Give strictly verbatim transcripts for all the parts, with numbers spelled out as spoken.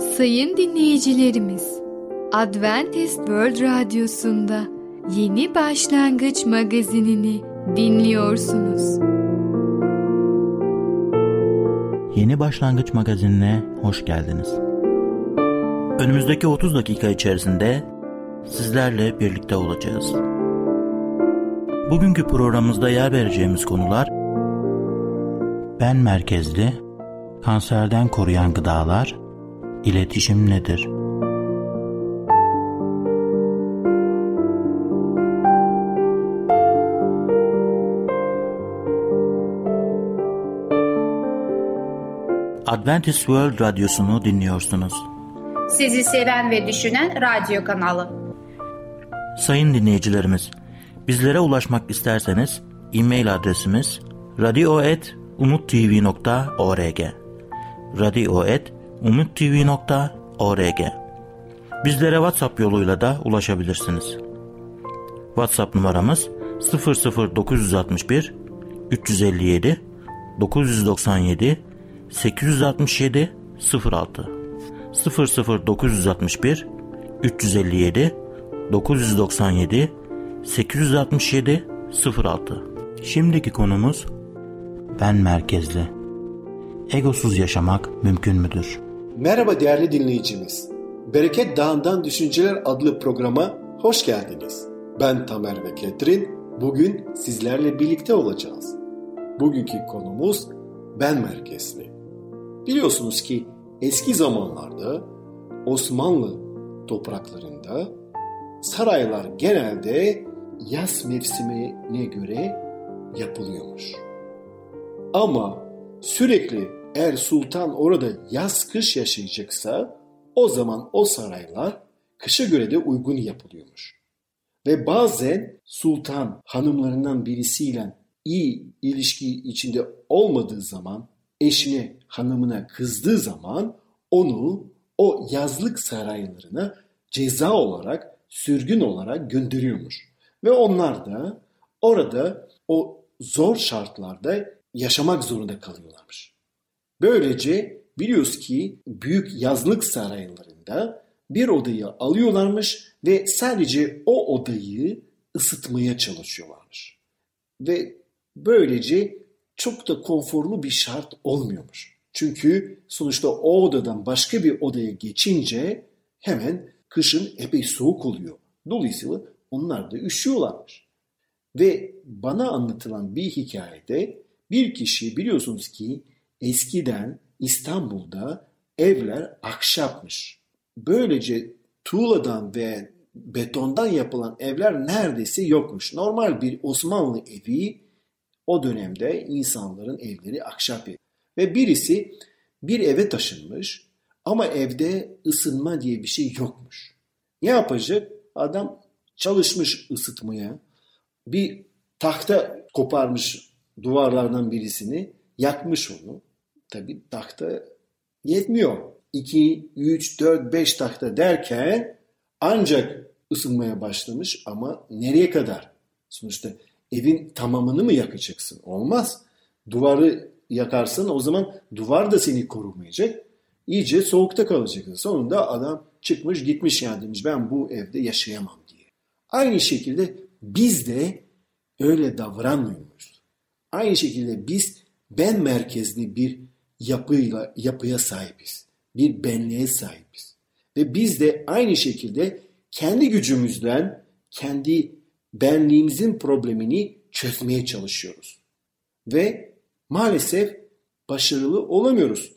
Sayın dinleyicilerimiz, Adventist World Radyosu'nda Yeni Başlangıç Magazinini dinliyorsunuz. Yeni Başlangıç Magazinine hoş geldiniz. Önümüzdeki otuz dakika içerisinde sizlerle birlikte olacağız. Bugünkü programımızda yer vereceğimiz konular: ben merkezli, kanserden koruyan gıdalar, iletişim nedir? Adventist World Radyosu'nu dinliyorsunuz. Sizi seven ve düşünen radyo kanalı. Sayın dinleyicilerimiz, bizlere ulaşmak isterseniz e-mail adresimiz radio at umuttv nokta org radio at umuttv nokta org. Bizlere WhatsApp yoluyla da ulaşabilirsiniz. WhatsApp numaramız sıfır sıfır dokuz altı bir üç yüz elli yedi dokuz yüz doksan yedi sekiz altı yedi sıfır altı sıfır sıfır dokuz altı bir üç yüz elli yedi dokuz yüz doksan yedi sekiz altı yedi sıfır altı. Şimdiki konumuz ben merkezli. Egosuz yaşamak mümkün müdür? Merhaba değerli dinleyicimiz. Bereket Dağı'ndan Düşünceler adlı programa hoş geldiniz. Ben Tamer ve Ketrin. Bugün sizlerle birlikte olacağız. Bugünkü konumuz ben merkezli. Biliyorsunuz ki eski zamanlarda Osmanlı topraklarında saraylar genelde yaz mevsimine göre yapılıyormuş. Ama sürekli eğer sultan orada yaz kış yaşayacaksa o zaman o saraylar kışa göre de uygun yapılıyormuş. Ve bazen sultan hanımlarından birisiyle iyi ilişki içinde olmadığı zaman, eşine, hanımına kızdığı zaman onu o yazlık saraylarına ceza olarak, sürgün olarak gönderiyormuş. Ve onlar da orada o zor şartlarda yaşamak zorunda kalıyorlarmış. Böylece biliyoruz ki büyük yazlık saraylarında bir odayı alıyorlarmış ve sadece o odayı ısıtmaya çalışıyorlarmış. Ve böylece çok da konforlu bir şart olmuyormuş. Çünkü sonuçta o odadan başka bir odaya geçince hemen kışın epey soğuk oluyor. Dolayısıyla onlar da üşüyorlarmış. Ve bana anlatılan bir hikayede bir kişi, biliyorsunuz ki eskiden İstanbul'da evler ahşapmış. Böylece tuğladan ve betondan yapılan evler neredeyse yokmuş. Normal bir Osmanlı evi, o dönemde insanların evleri ahşap ev. Ve birisi bir eve taşınmış ama evde ısınma diye bir şey yokmuş. Ne yapacak? Adam çalışmış ısıtmaya. Bir tahta koparmış duvarlardan birisini, yakmış onu. Tabii tahta yetmiyor. iki, üç, dört, beş tahta derken ancak ısınmaya başlamış ama nereye kadar? Sonuçta evin tamamını mı yakacaksın? Olmaz. Duvarı yakarsan o zaman duvar da seni korumayacak. İyice soğukta kalacaksın. Sonunda adam çıkmış gitmiş, yani demiş ben bu evde yaşayamam diye. Aynı şekilde biz de öyle davranmıyoruz. Aynı şekilde biz ben merkezli bir yapıyla, yapıya sahibiz. Bir benliğe sahibiz. Ve biz de aynı şekilde kendi gücümüzden, kendi benliğimizin problemini çözmeye çalışıyoruz. Ve maalesef başarılı olamıyoruz.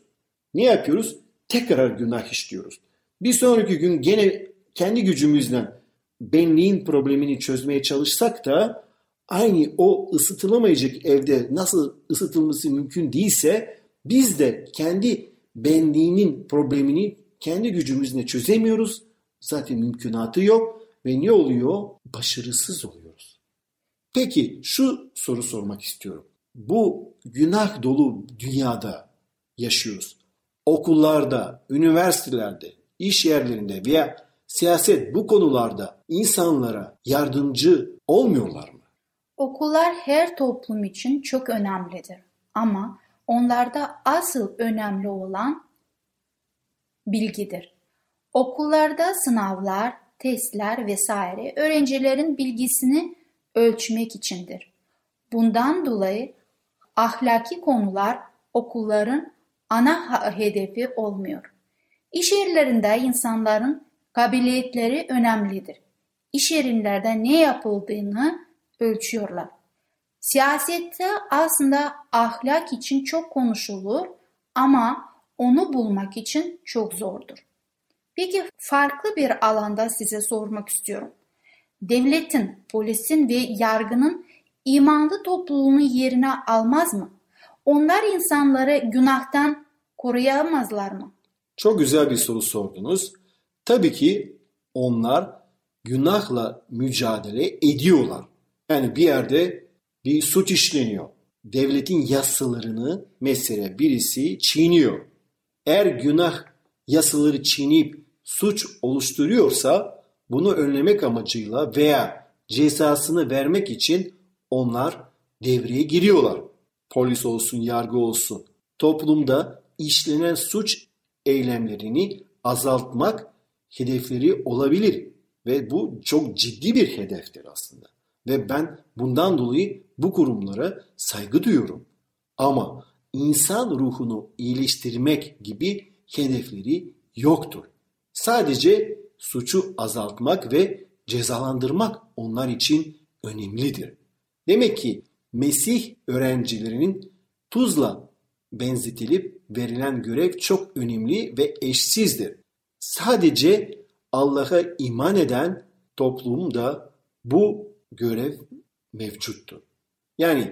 Ne yapıyoruz? Tekrar günah işliyoruz. Bir sonraki gün gene kendi gücümüzden benliğin problemini çözmeye çalışsak da aynı o ısıtılamayacak evde nasıl ısıtılması mümkün değilse biz de kendi benliğinin problemini kendi gücümüzle çözemiyoruz. Zaten mümkünatı yok. Ve ne oluyor? Başarısız oluyoruz. Peki şu soru sormak istiyorum. Bu günah dolu dünyada yaşıyoruz. Okullarda, üniversitelerde, iş yerlerinde veya siyaset, bu konularda insanlara yardımcı olmuyorlar mı? Okullar her toplum için çok önemlidir. Ama onlarda asıl önemli olan bilgidir. Okullarda sınavlar, testler vesaire öğrencilerin bilgisini ölçmek içindir. Bundan dolayı ahlaki konular okulların ana hedefi olmuyor. İş yerlerinde insanların kabiliyetleri önemlidir. İş yerinde ne yapıldığını ölçüyorlar. Siyasette aslında ahlak için çok konuşulur ama onu bulmak için çok zordur. Peki farklı bir alanda size sormak istiyorum. Devletin, polisin ve yargının imanlı topluluğunu yerine almaz mı? Onlar insanları günahtan koruyamazlar mı? Çok güzel bir soru sordunuz. Tabii ki onlar günahla mücadele ediyorlar. Yani bir yerde bir suç işleniyor. Devletin yasalarını mesela birisi çiğniyor. Eğer günah yasaları çiğneyip suç oluşturuyorsa bunu önlemek amacıyla veya cezasını vermek için onlar devreye giriyorlar. Polis olsun, yargı olsun. Toplumda işlenen suç eylemlerini azaltmak hedefleri olabilir. Ve bu çok ciddi bir hedeftir aslında. Ve ben bundan dolayı bu kurumlara saygı duyuyorum. Ama insan ruhunu iyileştirmek gibi hedefleri yoktur. Sadece suçu azaltmak ve cezalandırmak onlar için önemlidir. Demek ki Mesih öğrencilerinin tuzla benzetilip verilen görev çok önemli ve eşsizdir. Sadece Allah'a iman eden toplumda bu görev mevcuttur. Yani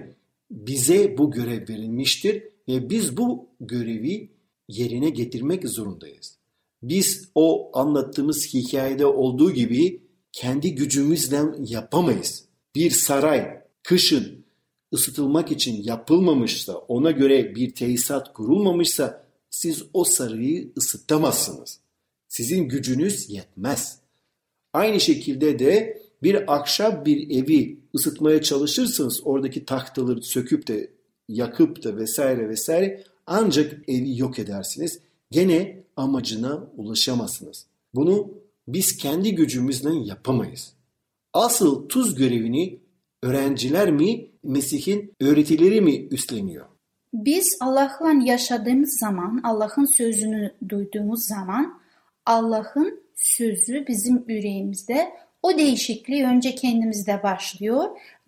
bize bu görev verilmiştir ve biz bu görevi yerine getirmek zorundayız. Biz o anlattığımız hikayede olduğu gibi kendi gücümüzle yapamayız. Bir saray kışın ısıtılmak için yapılmamışsa, ona göre bir tesisat kurulmamışsa siz o sarayı ısıtamazsınız. Sizin gücünüz yetmez. Aynı şekilde de bir akşam bir evi ısıtmaya çalışırsınız. Oradaki tahtaları söküp de yakıp da vesaire vesaire ancak evi yok edersiniz. Gene amacına ulaşamazsınız. Bunu biz kendi gücümüzle yapamayız. Asıl tuz görevini öğrenciler mi, Mesih'in öğretileri mi üstleniyor? Biz Allah'la yaşadığımız zaman, Allah'ın sözünü duyduğumuz zaman Allah'ın sözü bizim yüreğimizde, o değişikliği önce kendimizde başlıyor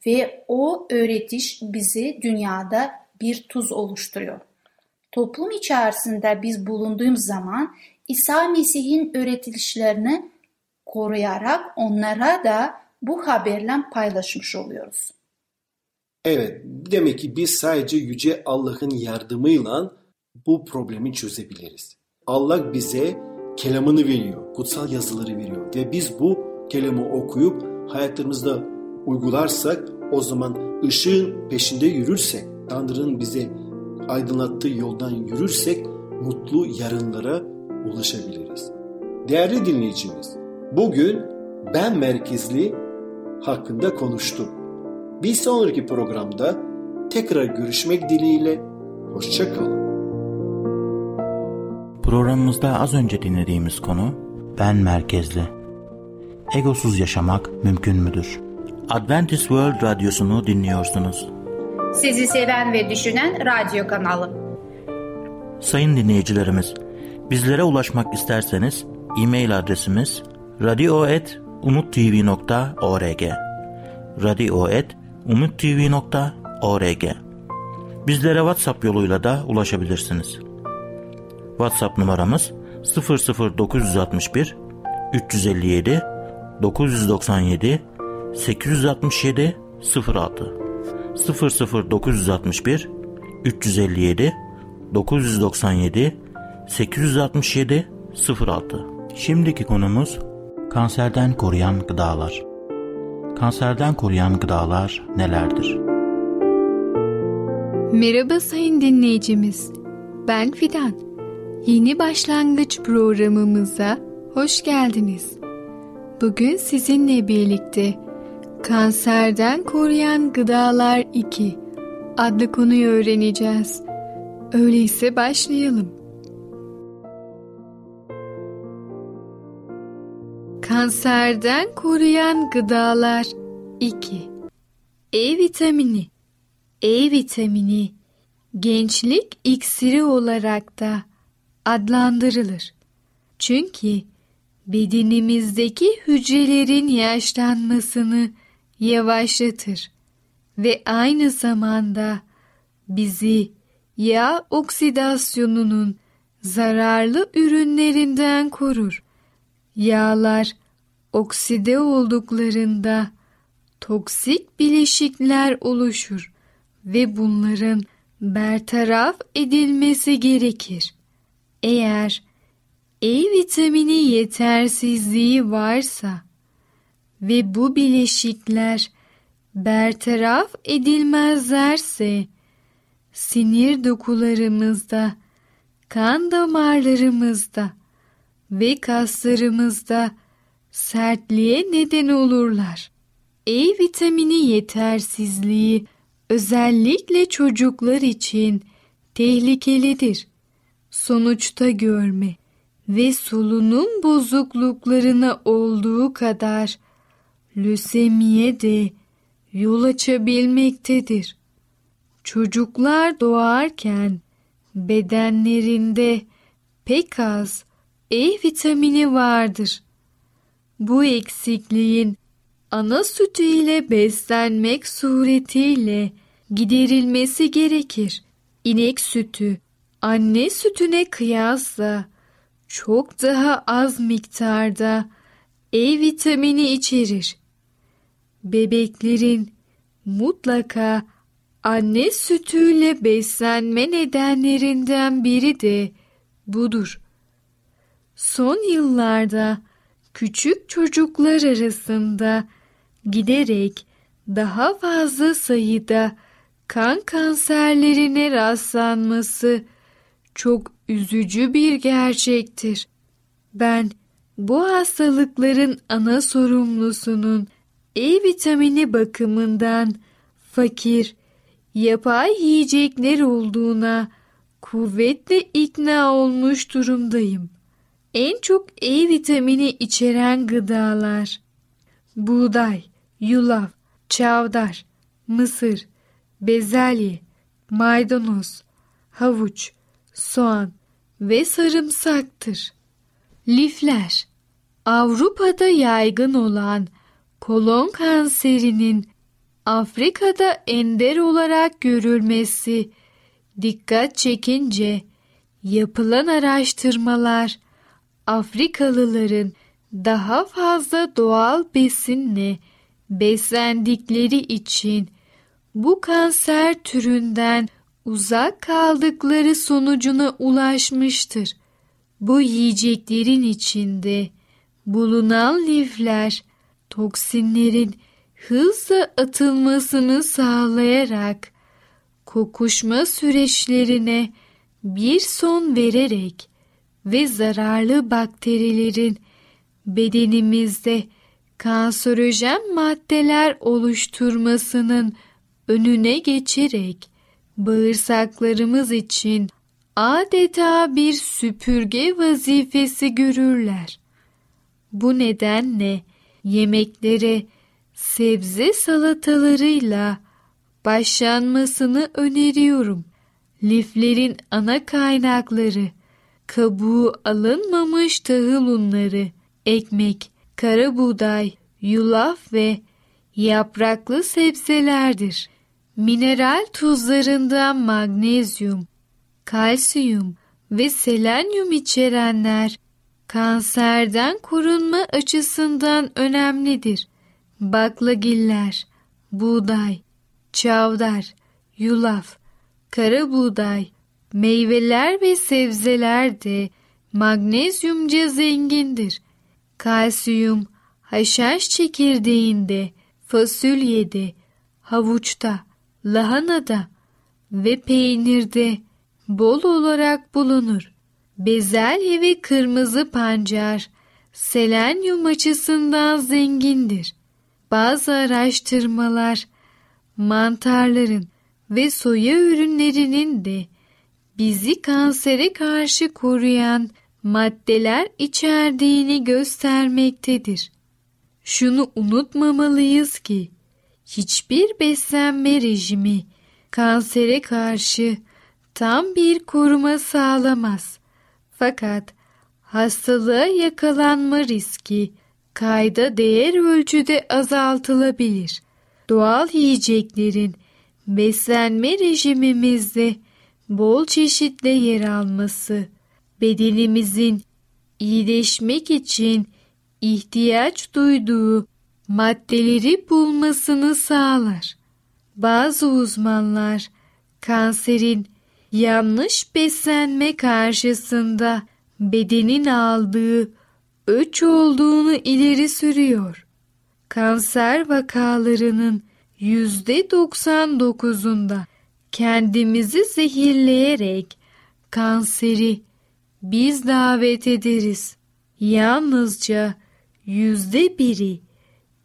ve o öğretiş bizi dünyada bir tuz oluşturuyor. Toplum içerisinde biz bulunduğumuz zaman İsa Mesih'in öğretilişlerini koruyarak onlara da bu haberle paylaşmış oluyoruz. Evet, demek ki biz sadece Yüce Allah'ın yardımıyla bu problemi çözebiliriz. Allah bize kelamını veriyor, kutsal yazıları veriyor ve biz bu kelamı okuyup hayatlarımızda uygularsak, o zaman ışığın peşinde yürürsek, Tanrı'nın bize aydınlattığı yoldan yürürsek mutlu yarınlara ulaşabiliriz. Değerli dinleyicimiz, bugün ben merkezli hakkında konuştum. Bir sonraki programda tekrar görüşmek dileğiyle, hoşça kalın. Programımızda az önce dinlediğimiz konu ben merkezli. Egosuz yaşamak mümkün müdür? Adventist World Radyosunu dinliyorsunuz. Sizi seven ve düşünen radyo kanalı. Sayın dinleyicilerimiz, bizlere ulaşmak isterseniz e-mail adresimiz radio at umuttv nokta org radio at umuttv nokta org. Bizlere WhatsApp yoluyla da ulaşabilirsiniz. WhatsApp numaramız sıfır sıfır dokuz altı bir üç yüz elli yedi dokuz doksan yedi sekiz altı yedi sıfır altı sıfır sıfır dokuz altı bir üç yüz elli yedi dokuz doksan yedi sekiz altı yedi sıfır altı. Şimdiki konumuz kanserden koruyan gıdalar. Kanserden koruyan gıdalar nelerdir? Merhaba sayın dinleyicimiz. Ben Fidan. Yeni Başlangıç programımıza hoş geldiniz. Bugün sizinle birlikte Kanserden Koruyan Gıdalar iki adlı konuyu öğreneceğiz. Öyleyse başlayalım. Kanserden koruyan gıdalar. İki. E vitamini. E vitamini gençlik iksiri olarak da adlandırılır. Çünkü bedenimizdeki hücrelerin yaşlanmasını yavaşlatır ve aynı zamanda bizi yağ oksidasyonunun zararlı ürünlerinden korur. Yağlar okside olduklarında toksik bileşikler oluşur ve bunların bertaraf edilmesi gerekir. Eğer E vitamini yetersizliği varsa ve bu bileşikler bertaraf edilmezlerse sinir dokularımızda, kan damarlarımızda ve kaslarımızda sertliğe neden olurlar. E vitamini yetersizliği özellikle çocuklar için tehlikelidir. Sonuçta görme ve solunum bozukluklarına olduğu kadar lösemiye de yol açabilmektedir. Çocuklar doğarken bedenlerinde pek az E vitamini vardır. Bu eksikliğin ana sütü ile beslenmek suretiyle giderilmesi gerekir. İnek sütü anne sütüne kıyasla çok daha az miktarda E vitamini içerir. Bebeklerin mutlaka anne sütüyle beslenme nedenlerinden biri de budur. Son yıllarda küçük çocuklar arasında giderek daha fazla sayıda kan kanserlerine rastlanması çok üzücü bir gerçektir. Ben bu hastalıkların ana sorumlusunun E vitamini bakımından fakir, yapay yiyecekler olduğuna kuvvetle ikna olmuş durumdayım. En çok E vitamini içeren gıdalar: buğday, yulaf, çavdar, mısır, bezelye, maydanoz, havuç, soğan ve sarımsaktır. Lifler, Avrupa'da yaygın olan kolon kanserinin Afrika'da ender olarak görülmesi dikkat çekince yapılan araştırmalar Afrikalıların daha fazla doğal besinle beslendikleri için bu kanser türünden uzak kaldıkları sonucuna ulaşmıştır. Bu yiyeceklerin içinde bulunan lifler toksinlerin hızla atılmasını sağlayarak kokuşma süreçlerine bir son vererek ve zararlı bakterilerin bedenimizde kanserojen maddeler oluşturmasının önüne geçerek bağırsaklarımız için adeta bir süpürge vazifesi görürler. Bu nedenle yemeklere sebze salatalarıyla başlanmasını öneriyorum. Liflerin ana kaynakları: kabuğu alınmamış tahıl unları, ekmek, kara buğday, yulaf ve yapraklı sebzelerdir. Mineral tuzlarından magnezyum, kalsiyum ve selenyum içerenler kanserden korunma açısından önemlidir. Baklagiller, buğday, çavdar, yulaf, kara buğday, meyveler ve sebzeler de magnezyumca zengindir. Kalsiyum, haşhaş çekirdeğinde, fasulyede, havuçta, lahanada ve peynirde bol olarak bulunur. Bezelye ve kırmızı pancar selenyum açısından zengindir. Bazı araştırmalar mantarların ve soya ürünlerinin de bizi kansere karşı koruyan maddeler içerdiğini göstermektedir. Şunu unutmamalıyız ki hiçbir beslenme rejimi kansere karşı tam bir koruma sağlamaz. Fakat hastalığa yakalanma riski kayda değer ölçüde azaltılabilir. Doğal yiyeceklerin beslenme rejimimizde bol çeşitle yer alması, bedenimizin iyileşmek için ihtiyaç duyduğu maddeleri bulmasını sağlar. Bazı uzmanlar kanserin yanlış beslenme karşısında bedenin aldığı öç olduğunu ileri sürüyor. Kanser vakalarının yüzde doksan dokuzunda kendimizi zehirleyerek kanseri biz davet ederiz. Yalnızca yüzde biri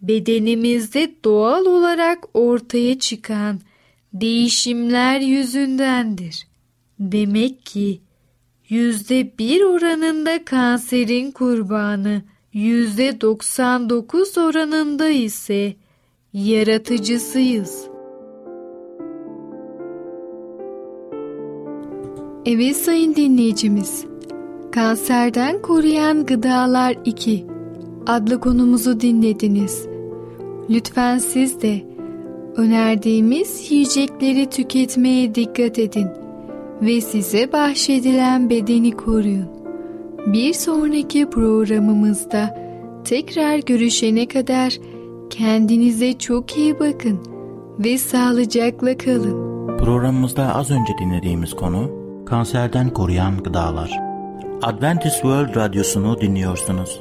bedenimizde doğal olarak ortaya çıkan değişimler yüzündendir. Demek ki yüzde bir oranında kanserin kurbanı, yüzde doksan dokuz oranında ise yaratıcısıyız. Evet sayın dinleyicimiz, kanserden koruyan gıdalar iki adlı konumuzu dinlediniz. Lütfen siz de önerdiğimiz yiyecekleri tüketmeye dikkat edin ve size bahşedilen bedeni koruyun. Bir sonraki programımızda tekrar görüşene kadar kendinize çok iyi bakın ve sağlıcakla kalın. Programımızda az önce dinlediğimiz konu kanserden koruyan gıdalar. Adventist World Radyosu'nu dinliyorsunuz.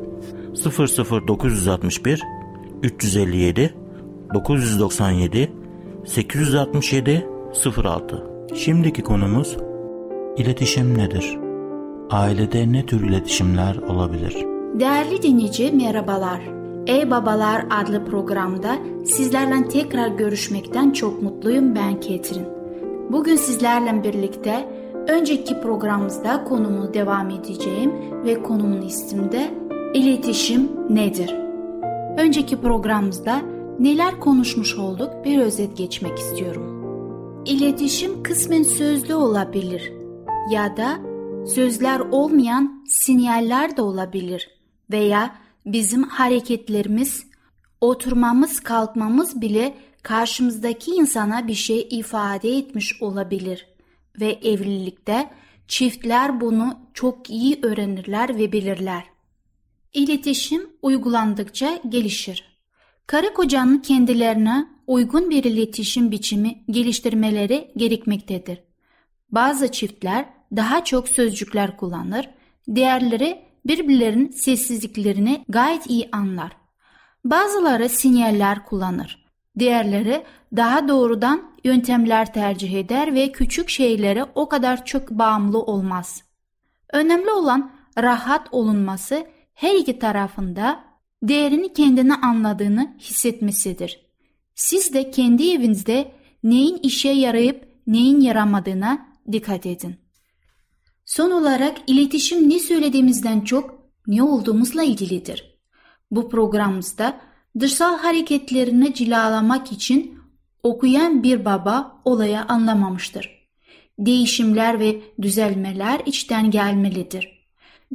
sıfır sıfır dokuz altı bir üç yüz elli yedi dokuz doksan yedi sekiz altı yedi sıfır altı. Şimdiki konumuz iletişim nedir? Ailede ne tür iletişimler olabilir? Değerli dinleyici merhabalar. Ey Babalar adlı programda sizlerle tekrar görüşmekten çok mutluyum, ben Ketrin. Bugün sizlerle birlikte önceki programımızda konumu devam edeceğim ve konumun isminde İletişim nedir? Önceki programımızda neler konuşmuş olduk bir özet geçmek istiyorum. İletişim kısmen sözlü olabilir ya da sözler olmayan sinyaller de olabilir veya bizim hareketlerimiz, oturmamız, kalkmamız bile karşımızdaki insana bir şey ifade etmiş olabilir ve evlilikte çiftler bunu çok iyi öğrenirler ve bilirler. İletişim uygulandıkça gelişir. Karı kocanın kendilerine uygun bir iletişim biçimi geliştirmeleri gerekmektedir. Bazı çiftler daha çok sözcükler kullanır, diğerleri birbirlerinin sessizliklerini gayet iyi anlar. Bazıları sinyaller kullanır, diğerleri daha doğrudan yöntemler tercih eder ve küçük şeylere o kadar çok bağımlı olmaz. Önemli olan rahat olunması, her iki tarafında değerini kendine anladığını hissetmesidir. Siz de kendi evinizde neyin işe yarayıp neyin yaramadığına dikkat edin. Son olarak iletişim ne söylediğimizden çok ne olduğumuzla ilgilidir. Bu programımızda dışsal hareketlerini cilalamak için okuyan bir baba olaya anlamamıştır. Değişimler ve düzelmeler içten gelmelidir.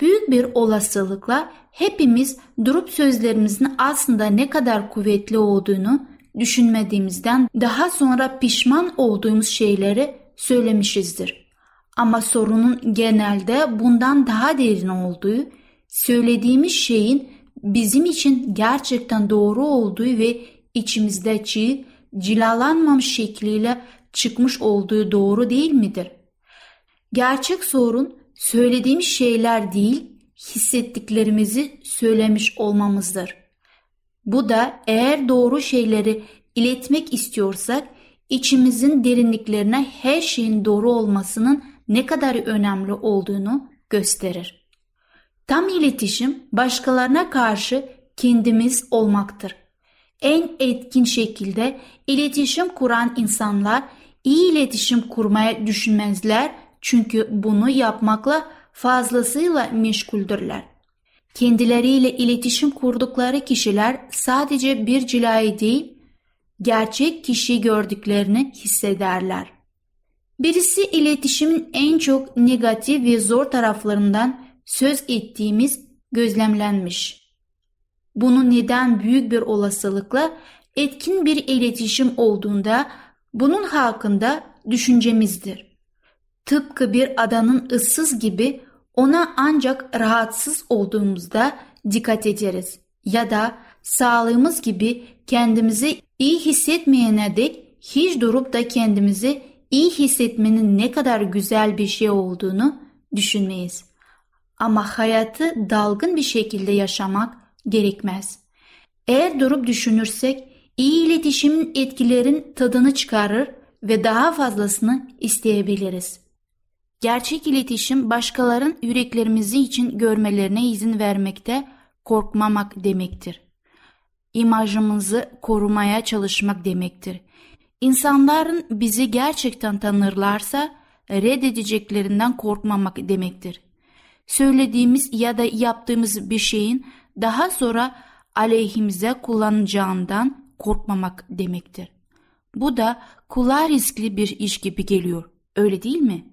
Büyük bir olasılıkla hepimiz durup sözlerimizin aslında ne kadar kuvvetli olduğunu düşünmediğimizden daha sonra pişman olduğumuz şeyleri söylemişizdir. Ama sorunun genelde bundan daha derin olduğu, söylediğimiz şeyin bizim için gerçekten doğru olduğu ve içimizde çiğ, cilalanmamış şekliyle çıkmış olduğu doğru değil midir? Gerçek sorun söylediğimiz şeyler değil, hissettiklerimizi söylemiş olmamızdır. Bu da eğer doğru şeyleri iletmek istiyorsak içimizin derinliklerine her şeyin doğru olmasının ne kadar önemli olduğunu gösterir. Tam iletişim başkalarına karşı kendimiz olmaktır. En etkin şekilde iletişim kuran insanlar iyi iletişim kurmaya düşünmezler çünkü bunu yapmakla fazlasıyla meşguldürler. Kendileriyle iletişim kurdukları kişiler sadece bir cilayı değil, gerçek kişiyi gördüklerini hissederler. Birisi iletişimin en çok negatif ve zor taraflarından söz ettiğimiz gözlemlenmiş. Bunu neden büyük bir olasılıkla etkin bir iletişim olduğunda bunun hakkında düşüncemizdir. Tıpkı bir adanın ıssız gibi ona ancak rahatsız olduğumuzda dikkat ederiz ya da sağlığımız gibi kendimizi iyi hissetmeyene dek hiç durup da kendimizi iyi hissetmenin ne kadar güzel bir şey olduğunu düşünmeyiz. Ama hayatı dalgın bir şekilde yaşamak gerekmez. Eğer durup düşünürsek iyi iletişimin etkilerin tadını çıkarır ve daha fazlasını isteyebiliriz. Gerçek iletişim başkalarının yüreklerimizi için görmelerine izin vermekte korkmamak demektir. İmajımızı korumaya çalışmak demektir. İnsanların bizi gerçekten tanırlarsa reddedeceklerinden korkmamak demektir. Söylediğimiz ya da yaptığımız bir şeyin daha sonra aleyhimize kullanacağından korkmamak demektir. Bu da kulağa riskli bir iş gibi geliyor, öyle değil mi?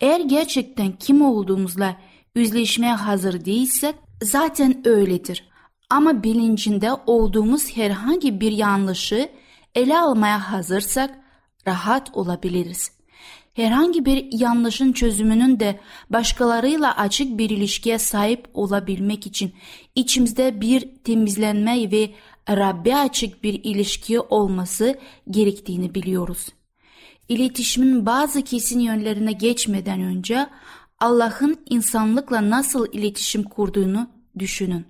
Eğer gerçekten kim olduğumuzla yüzleşmeye hazır değilsek zaten öyledir. Ama bilincinde olduğumuz herhangi bir yanlışı ele almaya hazırsak rahat olabiliriz. Herhangi bir yanlışın çözümünün de başkalarıyla açık bir ilişkiye sahip olabilmek için içimizde bir temizlenme ve Rabbe açık bir ilişki olması gerektiğini biliyoruz. İletişimin bazı kesin yönlerine geçmeden önce Allah'ın insanlıkla nasıl iletişim kurduğunu düşünün.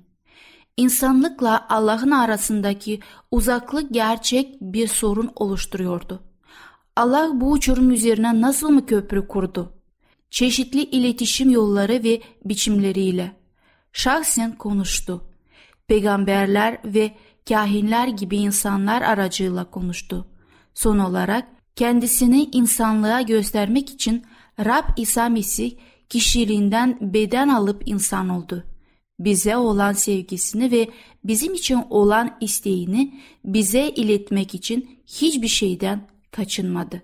İnsanlıkla Allah'ın arasındaki uzaklık gerçek bir sorun oluşturuyordu. Allah bu uçurum üzerine nasıl mı köprü kurdu? Çeşitli iletişim yolları ve biçimleriyle. Şahsen konuştu. Peygamberler ve kâhinler gibi insanlar aracıyla konuştu. Son olarak kendisini insanlığa göstermek için Rab İsa Mesih kişiliğinden beden alıp insan oldu. Bize olan sevgisini ve bizim için olan isteğini bize iletmek için hiçbir şeyden kaçınmadı.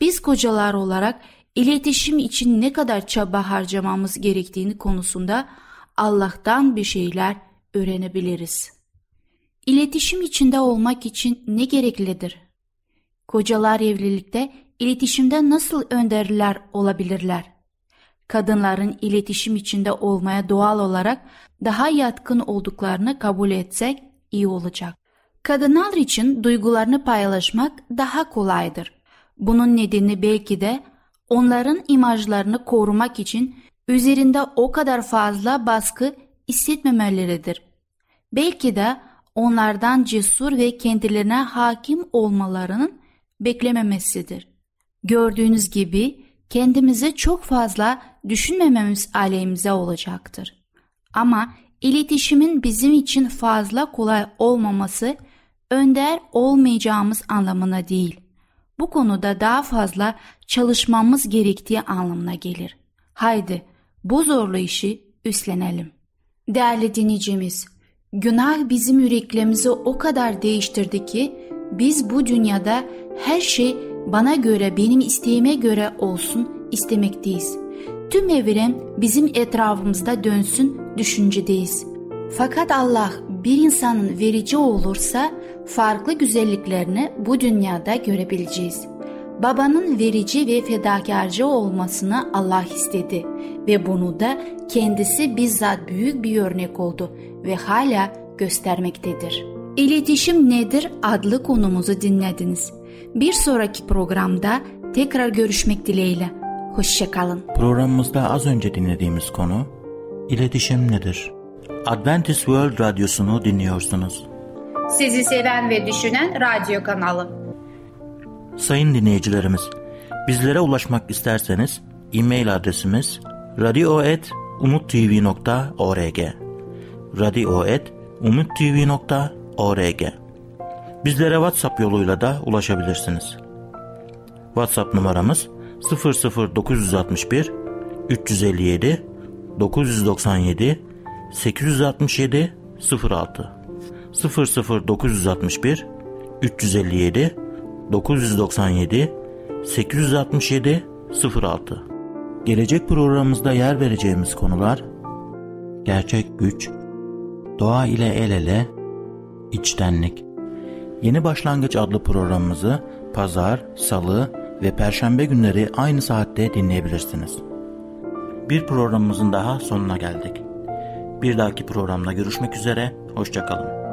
Biz kocalar olarak iletişim için ne kadar çaba harcamamız gerektiğini konusunda Allah'tan bir şeyler öğrenebiliriz. İletişim içinde olmak için ne gereklidir? Kocalar evlilikte iletişimde nasıl önderler olabilirler? Kadınların iletişim içinde olmaya doğal olarak daha yatkın olduklarını kabul etsek iyi olacak. Kadınlar için duygularını paylaşmak daha kolaydır. Bunun nedeni belki de onların imajlarını korumak için üzerinde o kadar fazla baskı hissetmemeleridir. Belki de onlardan cesur ve kendilerine hakim olmalarının beklememesidir. Gördüğünüz gibi kendimizi çok fazla düşünmememiz aleyhimize olacaktır. Ama iletişimin bizim için fazla kolay olmaması önder olmayacağımız anlamına değil, bu konuda daha fazla çalışmamız gerektiği anlamına gelir. Haydi bu zorlu işi üstlenelim. Değerli dinleyicimiz, günah bizim yüreklerimizi o kadar değiştirdi ki biz bu dünyada her şey bana göre, benim isteğime göre olsun istemekteyiz. Tüm evren bizim etrafımızda dönsün düşüncedeyiz. Fakat Allah bir insanın verici olursa farklı güzelliklerini bu dünyada görebileceğiz. Babanın verici ve fedakarcı olmasını Allah istedi ve bunu da kendisi bizzat büyük bir örnek oldu ve hala göstermektedir. İletişim nedir adlı konumuzu dinlediniz. Bir sonraki programda tekrar görüşmek dileğiyle. Hoşça kalın. Programımızda az önce dinlediğimiz konu İletişim nedir? Adventist World Radyosu'nu dinliyorsunuz. Sizi seven ve düşünen radyo kanalı. Sayın dinleyicilerimiz, bizlere ulaşmak isterseniz e-mail adresimiz radio at umuttv nokta org radio at umuttv nokta org. Bizlere WhatsApp yoluyla da ulaşabilirsiniz. WhatsApp numaramız sıfır sıfır dokuz altı bir üç yüz elli yedi dokuz yüz doksan yedi sekiz yüz altmış yedi sıfır altı sıfır sıfır dokuz altı bir üç yüz elli yedi dokuz yüz doksan yedi sekiz yüz altmış yedi sıfır altı. Gelecek programımızda yer vereceğimiz konular: gerçek güç, doğa ile el ele, içtenlik. Yeni Başlangıç adlı programımızı pazar, salı ve perşembe günleri aynı saatte dinleyebilirsiniz. Bir programımızın daha sonuna geldik. Bir dahaki programda görüşmek üzere, hoşça kalın.